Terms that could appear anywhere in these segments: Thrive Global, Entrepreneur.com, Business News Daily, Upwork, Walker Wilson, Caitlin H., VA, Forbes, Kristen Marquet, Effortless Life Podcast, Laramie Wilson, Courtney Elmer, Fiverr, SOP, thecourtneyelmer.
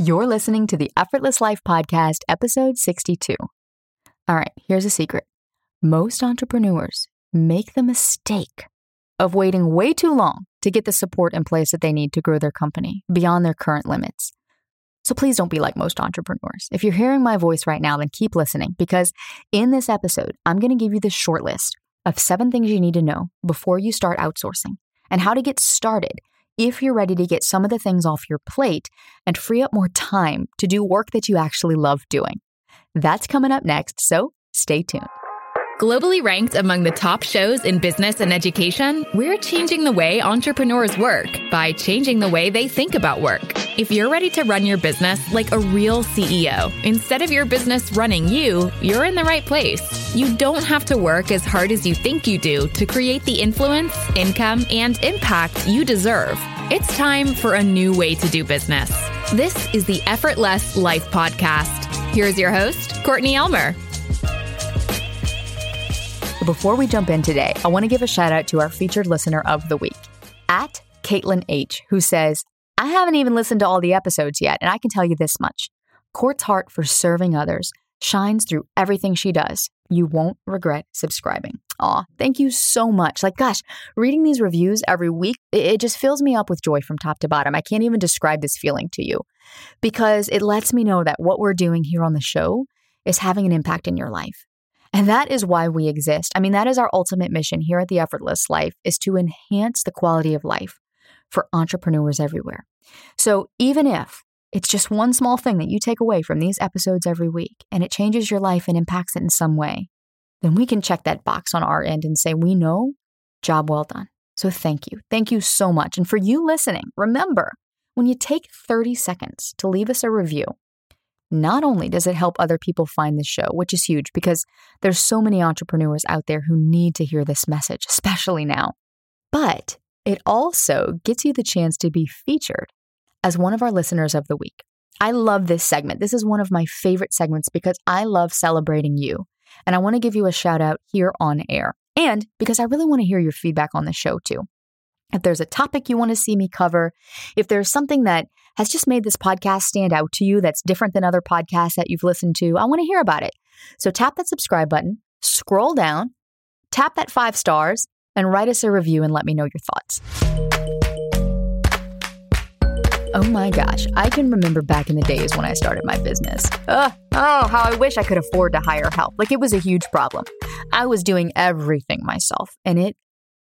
You're listening to the Effortless Life Podcast, episode 62. All right, here's a secret. Most entrepreneurs make the mistake of waiting way too long to get the support in place that they need to grow their company beyond their current limits. So please don't be like most entrepreneurs. If you're hearing my voice right now, then keep listening, because in this episode, I'm going to give you the short list of 7 things you need to know before you start outsourcing and how to get started if you're ready to get some of the things off your plate and free up more time to do work that you actually love doing. That's coming up next, so stay tuned. Globally ranked among the top shows in business and education, we're changing the way entrepreneurs work by changing the way they think about work. If you're ready to run your business like a real CEO, instead of your business running you, you're in the right place. You don't have to work as hard as you think you do to create the influence, income, and impact you deserve. It's time for a new way to do business. This is the Effortless Life Podcast. Here's your host, Courtney Elmer. Before we jump in today, I want to give a shout out to our featured listener of the week, at Caitlin H., who says, I haven't even listened to all the episodes yet, and I can tell you this much. Court's heart for serving others shines through everything she does. You won't regret subscribing. Aw, thank you so much. Like, gosh, reading these reviews every week, it just fills me up with joy from top to bottom. I can't even describe this feeling to you, because it lets me know that what we're doing here on the show is having an impact in your life. And that is why we exist. I mean, that is our ultimate mission here at The Effortless Life, is to enhance the quality of life for entrepreneurs everywhere. So even if it's just one small thing that you take away from these episodes every week and it changes your life and impacts it in some way, then we can check that box on our end and say, we know, job well done. So thank you. Thank you so much. And for you listening, remember, when you take 30 seconds to leave us a review, not only does it help other people find this show, which is huge because there's so many entrepreneurs out there who need to hear this message, especially now, but it also gets you the chance to be featured as one of our listeners of the week. I love this segment. This is one of my favorite segments because I love celebrating you. And I want to give you a shout out here on air. And because I really want to hear your feedback on the show too. If there's a topic you want to see me cover, if there's something that has just made this podcast stand out to you that's different than other podcasts that you've listened to, I want to hear about it. So tap that subscribe button, scroll down, tap that 5 stars, and write us a review and let me know your thoughts. Oh my gosh, I can remember back in the days when I started my business. How I wish I could afford to hire help. Like, it was a huge problem. I was doing everything myself and it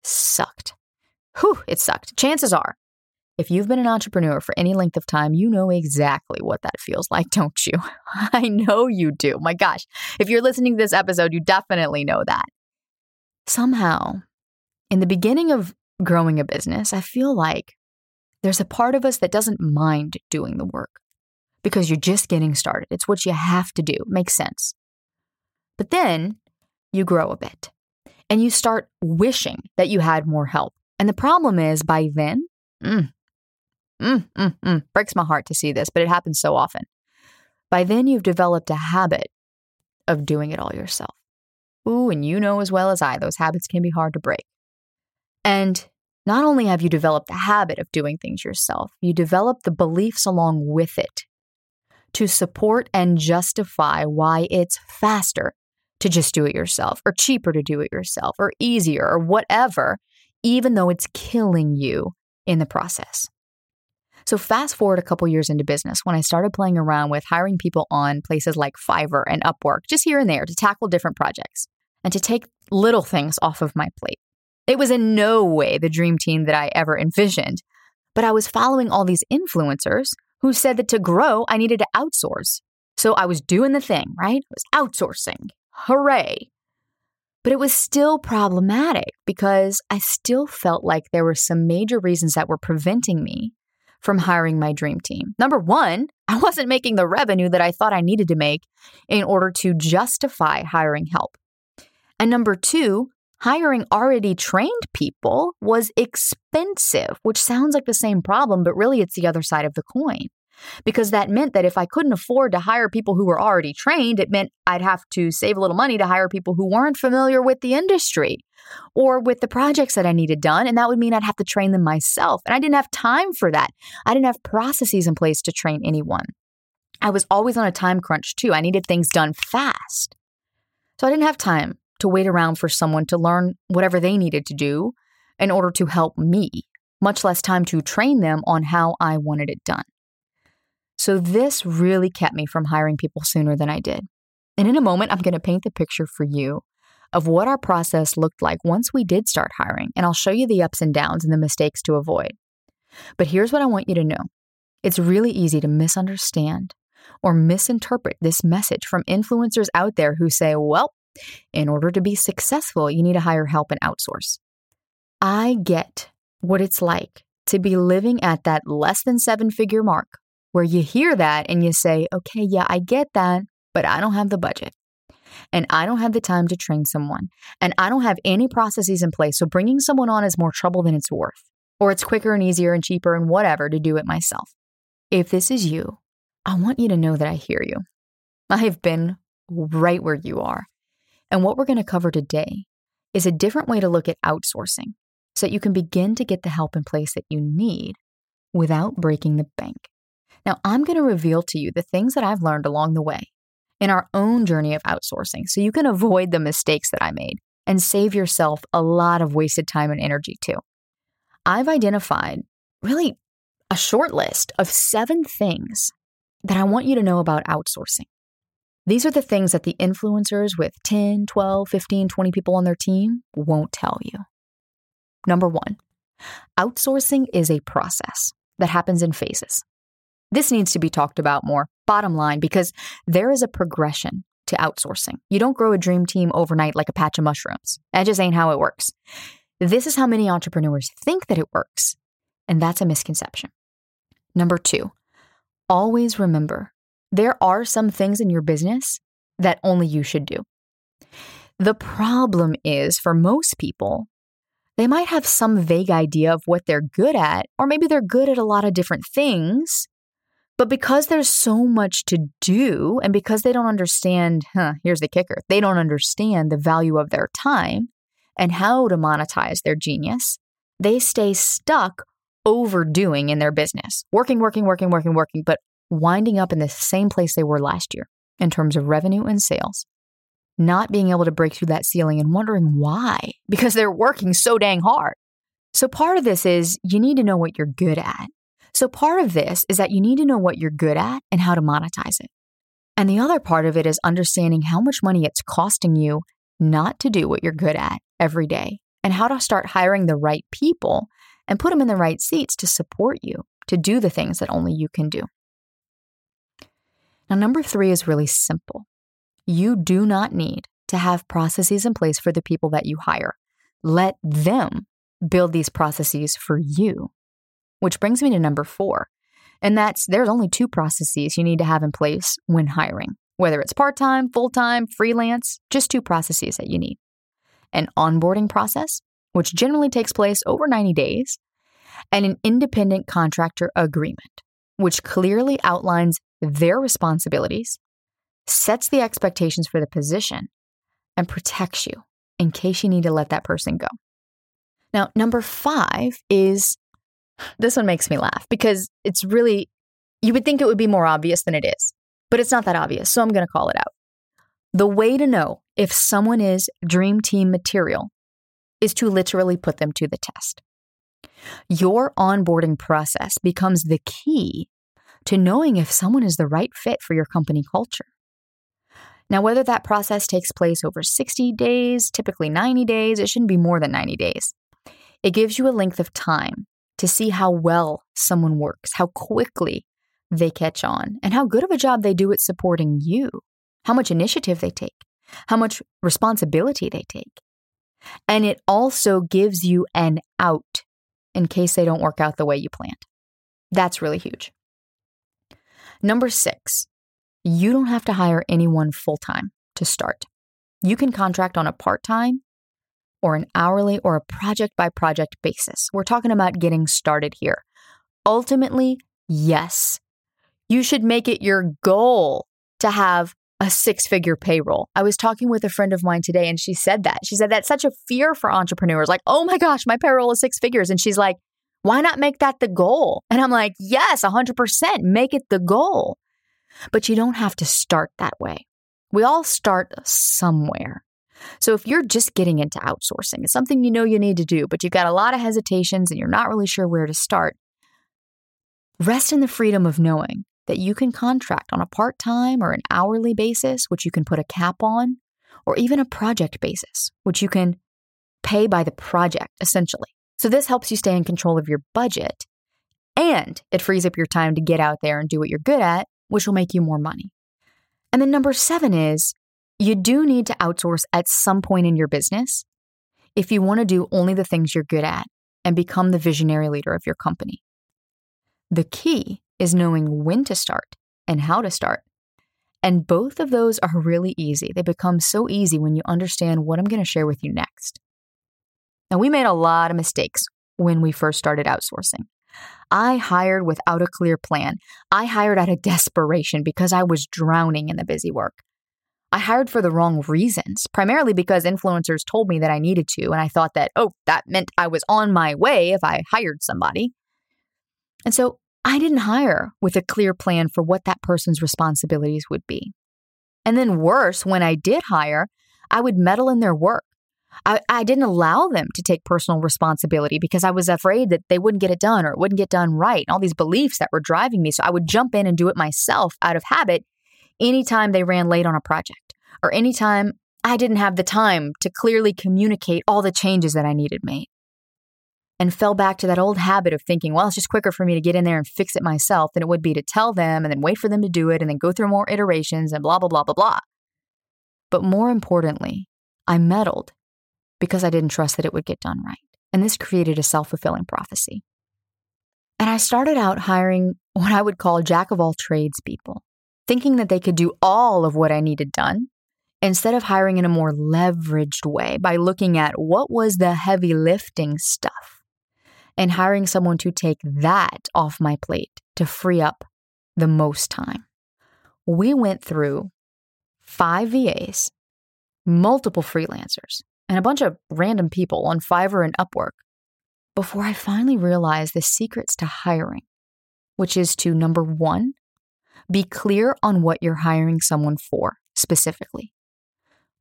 sucked. It sucked. Chances are, if you've been an entrepreneur for any length of time, you know exactly what that feels like, don't you? I know you do. My gosh, if you're listening to this episode, you definitely know that. Somehow, in the beginning of growing a business, I feel like there's a part of us that doesn't mind doing the work because you're just getting started. It's what you have to do. It makes sense. But then you grow a bit and you start wishing that you had more help. And the problem is, by then, breaks my heart to see this, but it happens so often. By then, you've developed a habit of doing it all yourself. Ooh, and you know as well as I, those habits can be hard to break. And not only have you developed the habit of doing things yourself, you develop the beliefs along with it to support and justify why it's faster to just do it yourself, or cheaper to do it yourself, or easier, or whatever, even though it's killing you in the process. So fast forward a couple years into business, when I started playing around with hiring people on places like Fiverr and Upwork, just here and there, to tackle different projects and to take little things off of my plate. It was in no way the dream team that I ever envisioned, but I was following all these influencers who said that to grow, I needed to outsource. So I was doing the thing, right? I was outsourcing. Hooray. But it was still problematic because I still felt like there were some major reasons that were preventing me from hiring my dream team. Number one, I wasn't making the revenue that I thought I needed to make in order to justify hiring help. And number two, hiring already trained people was expensive, which sounds like the same problem, but really it's the other side of the coin. Because that meant that if I couldn't afford to hire people who were already trained, it meant I'd have to save a little money to hire people who weren't familiar with the industry or with the projects that I needed done. And that would mean I'd have to train them myself. And I didn't have time for that. I didn't have processes in place to train anyone. I was always on a time crunch too. I needed things done fast. So I didn't have time to wait around for someone to learn whatever they needed to do in order to help me, much less time to train them on how I wanted it done. So this really kept me from hiring people sooner than I did. And in a moment, I'm going to paint the picture for you of what our process looked like once we did start hiring, and I'll show you the ups and downs and the mistakes to avoid. But here's what I want you to know. It's really easy to misunderstand or misinterpret this message from influencers out there who say, well, in order to be successful, you need to hire help and outsource. I get what it's like to be living at that less than 7-figure mark where you hear that and you say, okay, yeah, I get that, but I don't have the budget and I don't have the time to train someone and I don't have any processes in place. So bringing someone on is more trouble than it's worth, or it's quicker and easier and cheaper and whatever to do it myself. If this is you, I want you to know that I hear you. I have been right where you are. And what we're going to cover today is a different way to look at outsourcing so that you can begin to get the help in place that you need without breaking the bank. Now, I'm going to reveal to you the things that I've learned along the way in our own journey of outsourcing so you can avoid the mistakes that I made and save yourself a lot of wasted time and energy too. I've identified really a short list of 7 things that I want you to know about outsourcing. These are the things that the influencers with 10, 12, 15, 20 people on their team won't tell you. Number 1, outsourcing is a process that happens in phases. This needs to be talked about more, bottom line, because there is a progression to outsourcing. You don't grow a dream team overnight like a patch of mushrooms. That just ain't how it works. This is how many entrepreneurs think that it works, and that's a misconception. Number 2, always remember, there are some things in your business that only you should do. The problem is for most people, they might have some vague idea of what they're good at, or maybe they're good at a lot of different things, but because there's so much to do and because they don't understand, here's the kicker, they don't understand the value of their time and how to monetize their genius, they stay stuck overdoing in their business, working, but winding up in the same place they were last year in terms of revenue and sales, not being able to break through that ceiling and wondering why, because they're working so dang hard. So part of this is you need to know what you're good at. So part of this is that you need to know what you're good at and how to monetize it. And the other part of it is understanding how much money it's costing you not to do what you're good at every day and how to start hiring the right people and put them in the right seats to support you to do the things that only you can do. Now, number 3 is really simple. You do not need to have processes in place for the people that you hire. Let them build these processes for you, which brings me to number 4. And that's there's only 2 processes you need to have in place when hiring, whether it's part-time, full-time, freelance, just 2 processes that you need. An onboarding process, which generally takes place over 90 days, and an independent contractor agreement, which clearly outlines their responsibilities, sets the expectations for the position, and protects you in case you need to let that person go. Now, number 5 is, this one makes me laugh because it's really, you would think it would be more obvious than it is, but it's not that obvious, so I'm going to call it out. The way to know if someone is dream team material is to literally put them to the test. Your onboarding process becomes the key to knowing if someone is the right fit for your company culture. Now, whether that process takes place over 60 days, typically 90 days, it shouldn't be more than 90 days. It gives you a length of time to see how well someone works, how quickly they catch on, and how good of a job they do at supporting you, how much initiative they take, how much responsibility they take. And it also gives you an out in case they don't work out the way you planned. That's really huge. Number 6, you don't have to hire anyone full-time to start. You can contract on a part-time or an hourly or a project-by-project basis. We're talking about getting started here. Ultimately, yes, you should make it your goal to have a 6-figure payroll. I was talking with a friend of mine today and she said that. She said that's such a fear for entrepreneurs. Like, oh my gosh, my payroll is 6 figures. And she's like, why not make that the goal? And I'm like, yes, 100%, make it the goal. But you don't have to start that way. We all start somewhere. So if you're just getting into outsourcing, it's something you know you need to do, but you've got a lot of hesitations and you're not really sure where to start, rest in the freedom of knowing that you can contract on a part-time or an hourly basis, which you can put a cap on, or even a project basis, which you can pay by the project, essentially. So this helps you stay in control of your budget, and it frees up your time to get out there and do what you're good at, which will make you more money. And then number 7 is, you do need to outsource at some point in your business if you want to do only the things you're good at and become the visionary leader of your company. The key is knowing when to start and how to start. And both of those are really easy. They become so easy when you understand what I'm going to share with you next. Now, we made a lot of mistakes when we first started outsourcing. I hired without a clear plan. I hired out of desperation because I was drowning in the busy work. I hired for the wrong reasons, primarily because influencers told me that I needed to, and I thought that, that meant I was on my way if I hired somebody. And so I didn't hire with a clear plan for what that person's responsibilities would be. And then worse, when I did hire, I would meddle in their work. I didn't allow them to take personal responsibility because I was afraid that they wouldn't get it done or it wouldn't get done right, and all these beliefs that were driving me. So I would jump in and do it myself out of habit anytime they ran late on a project or anytime I didn't have the time to clearly communicate all the changes that I needed made, and fell back to that old habit of thinking, well, it's just quicker for me to get in there and fix it myself than it would be to tell them and then wait for them to do it and then go through more iterations and blah, blah, blah, blah, blah. But more importantly, I meddled because I didn't trust that it would get done right. And this created a self-fulfilling prophecy. And I started out hiring what I would call jack-of-all-trades people, thinking that they could do all of what I needed done, instead of hiring in a more leveraged way by looking at what was the heavy lifting stuff and hiring someone to take that off my plate to free up the most time. We went through 5 VAs, multiple freelancers, and a bunch of random people on Fiverr and Upwork before I finally realized the secrets to hiring, which is to, number 1, be clear on what you're hiring someone for specifically.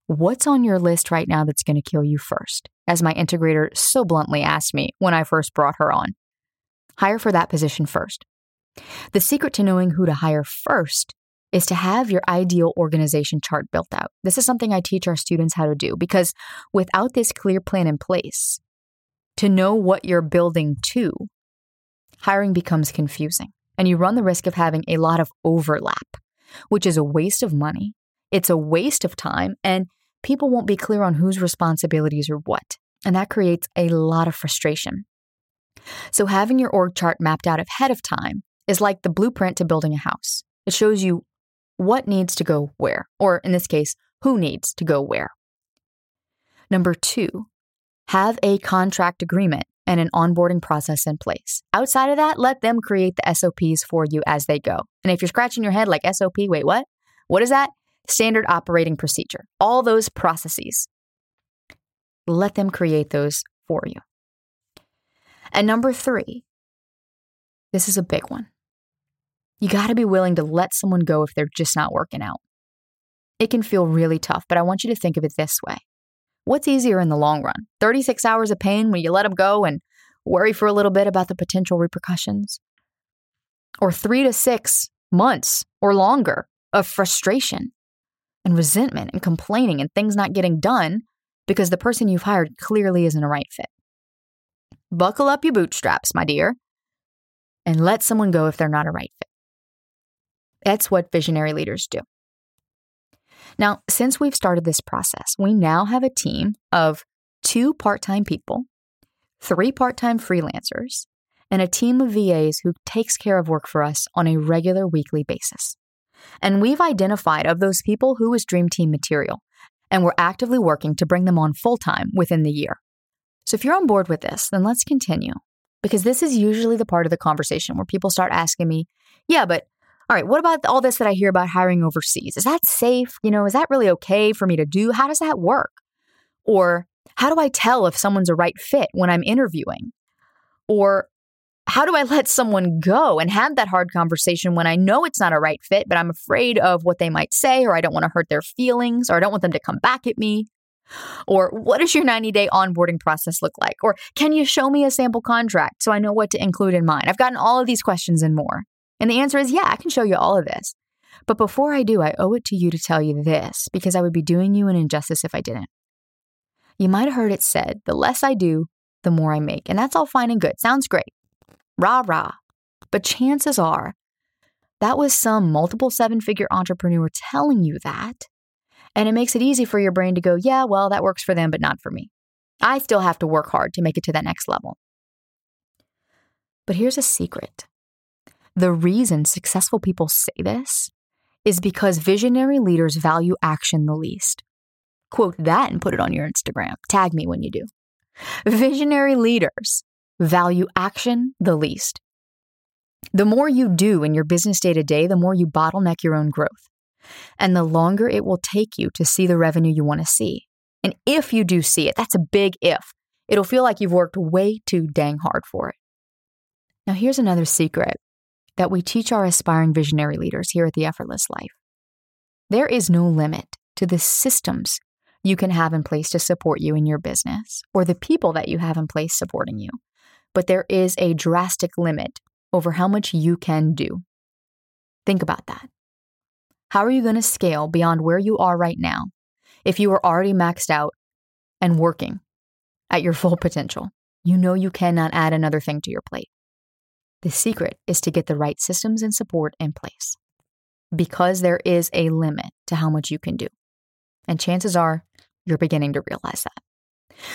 What's on your list right now that's going to kill you first? As my integrator so bluntly asked me when I first brought her on. Hire for that position first. The secret to knowing who to hire first is to have your ideal organization chart built out. This is something I teach our students how to do, because without this clear plan in place, to know what you're building to, hiring becomes confusing. And you run the risk of having a lot of overlap, which is a waste of money. It's a waste of time, and people won't be clear on whose responsibilities are what. And that creates a lot of frustration. So having your org chart mapped out ahead of time is like the blueprint to building a house. It shows you what needs to go where, or in this case, who needs to go where. Number 2, have a contract agreement and an onboarding process in place. Outside of that, let them create the SOPs for you as they go. And if you're scratching your head like SOP, wait, what? What is that? Standard operating procedure. All those processes. Let them create those for you. And number 3, this is a big one. You got to be willing to let someone go if they're just not working out. It can feel really tough, but I want you to think of it this way. What's easier in the long run? 36 hours of pain when you let them go and worry for a little bit about the potential repercussions? Or 3 to 6 months or longer of frustration and resentment and complaining and things not getting done because the person you've hired clearly isn't a right fit? Buckle up your bootstraps, my dear, and let someone go if they're not a right fit. That's what visionary leaders do. Now, since we've started this process, we now have a team of 2 part-time people, 3 part-time freelancers, and a team of VAs who takes care of work for us on a regular weekly basis. And we've identified of those people who is Dream Team material, and we're actively working to bring them on full-time within the year. So if you're on board with this, then let's continue, because this is usually the part of the conversation where people start asking me, yeah, but all right, what about all this that I hear about hiring overseas? Is that safe? You know, is that really okay for me to do? How does that work? Or how do I tell if someone's a right fit when I'm interviewing? Or how do I let someone go and have that hard conversation when I know it's not a right fit, but I'm afraid of what they might say, or I don't want to hurt their feelings, or I don't want them to come back at me? Or what does your 90-day onboarding process look like? Or can you show me a sample contract so I know what to include in mine? I've gotten all of these questions and more. And the answer is, yeah, I can show you all of this. But before I do, I owe it to you to tell you this, because I would be doing you an injustice if I didn't. You might have heard it said, the less I do, the more I make. And that's all fine and good. Sounds great. Rah, rah. But chances are that was some multiple seven-figure entrepreneur telling you that. And it makes it easy for your brain to go, yeah, well, that works for them, but not for me. I still have to work hard to make it to that next level. But here's a secret. The reason successful people say this is because visionary leaders value action the least. Quote that and put it on your Instagram. Tag me when you do. Visionary leaders value action the least. The more you do in your business day to day, the more you bottleneck your own growth. And the longer it will take you to see the revenue you want to see. And if you do see it, that's a big if. It'll feel like you've worked way too dang hard for it. Now, here's another secret that we teach our aspiring visionary leaders here at The Effortless Life. There is no limit to the systems you can have in place to support you in your business, or the people that you have in place supporting you. But there is a drastic limit over how much you can do. Think about that. How are you going to scale beyond where you are right now if you are already maxed out and working at your full potential? You know you cannot add another thing to your plate. The secret is to get the right systems and support in place, because there is a limit to how much you can do. And chances are you're beginning to realize that.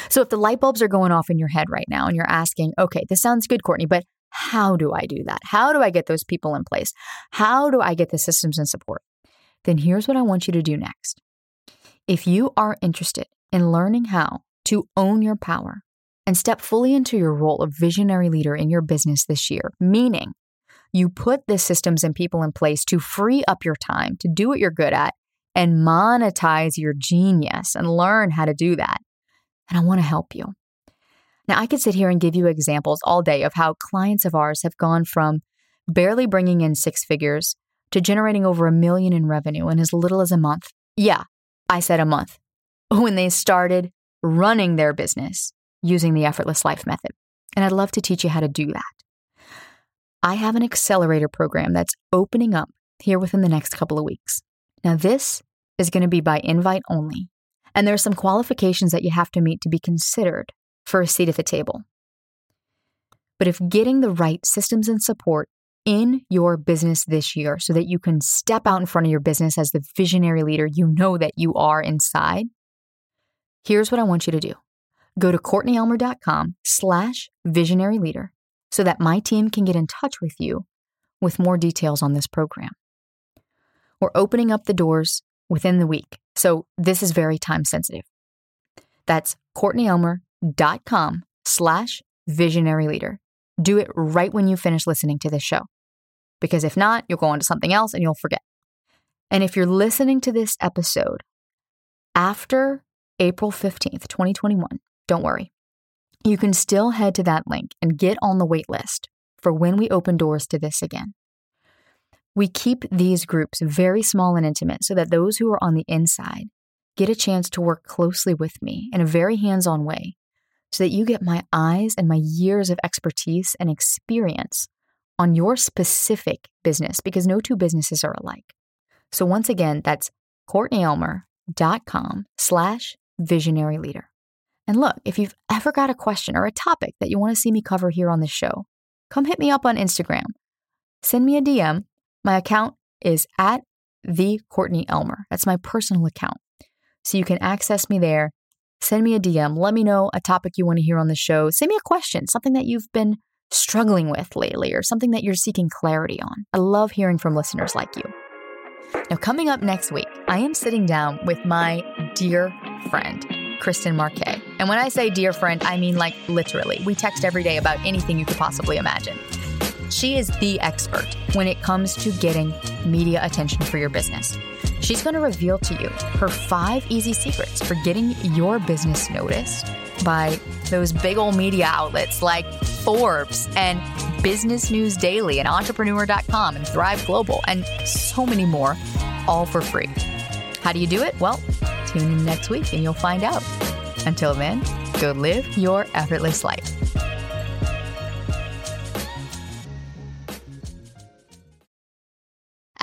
So if the light bulbs are going off in your head right now and you're asking, okay, this sounds good, Courtney, but how do I do that? How do I get those people in place? How do I get the systems and support? Then here's what I want you to do next. If you are interested in learning how to own your power and step fully into your role of visionary leader in your business this year, meaning you put the systems and people in place to free up your time to do what you're good at and monetize your genius and learn how to do that, and I want to help you. Now, I could sit here and give you examples all day of how clients of ours have gone from barely bringing in six figures to generating over $1 million in revenue in as little as a month. Yeah, I said a month. When they started running their business using the Effortless Life method. And I'd love to teach you how to do that. I have an accelerator program that's opening up here within the next couple of weeks. Now, this is going to be by invite only. And there are some qualifications that you have to meet to be considered for a seat at the table. But if getting the right systems and support in your business this year so that you can step out in front of your business as the visionary leader you know that you are inside, here's what I want you to do. Go to CourtneyElmer.com/visionary leader so that my team can get in touch with you with more details on this program. We're opening up the doors within the week, so this is very time sensitive. That's CourtneyElmer.com/visionary leader. Do it right when you finish listening to this show, because if not, you'll go on to something else and you'll forget. And if you're listening to this episode after April 15th, 2021, don't worry. You can still head to that link and get on the wait list for when we open doors to this again. We keep these groups very small and intimate so that those who are on the inside get a chance to work closely with me in a very hands-on way, so that you get my eyes and my years of expertise and experience on your specific business, because no two businesses are alike. So once again, that's CourtneyElmer.com/visionary leader. And look, if you've ever got a question or a topic that you want to see me cover here on this show, come hit me up on Instagram. Send me a DM. My account is @thecourtneyelmer. That's my personal account. So you can access me there. Send me a DM. Let me know a topic you want to hear on the show. Send me a question, something that you've been struggling with lately or something that you're seeking clarity on. I love hearing from listeners like you. Now, coming up next week, I am sitting down with my dear friend, Kristen Marquet. And when I say dear friend, I mean like literally. We text every day about anything you could possibly imagine. She is the expert when it comes to getting media attention for your business. She's going to reveal to you her 5 easy secrets for getting your business noticed by those big old media outlets like Forbes and Business News Daily and Entrepreneur.com and Thrive Global and so many more, all for free. How do you do it? Well, tune in next week and you'll find out. Until then, go live your effortless life.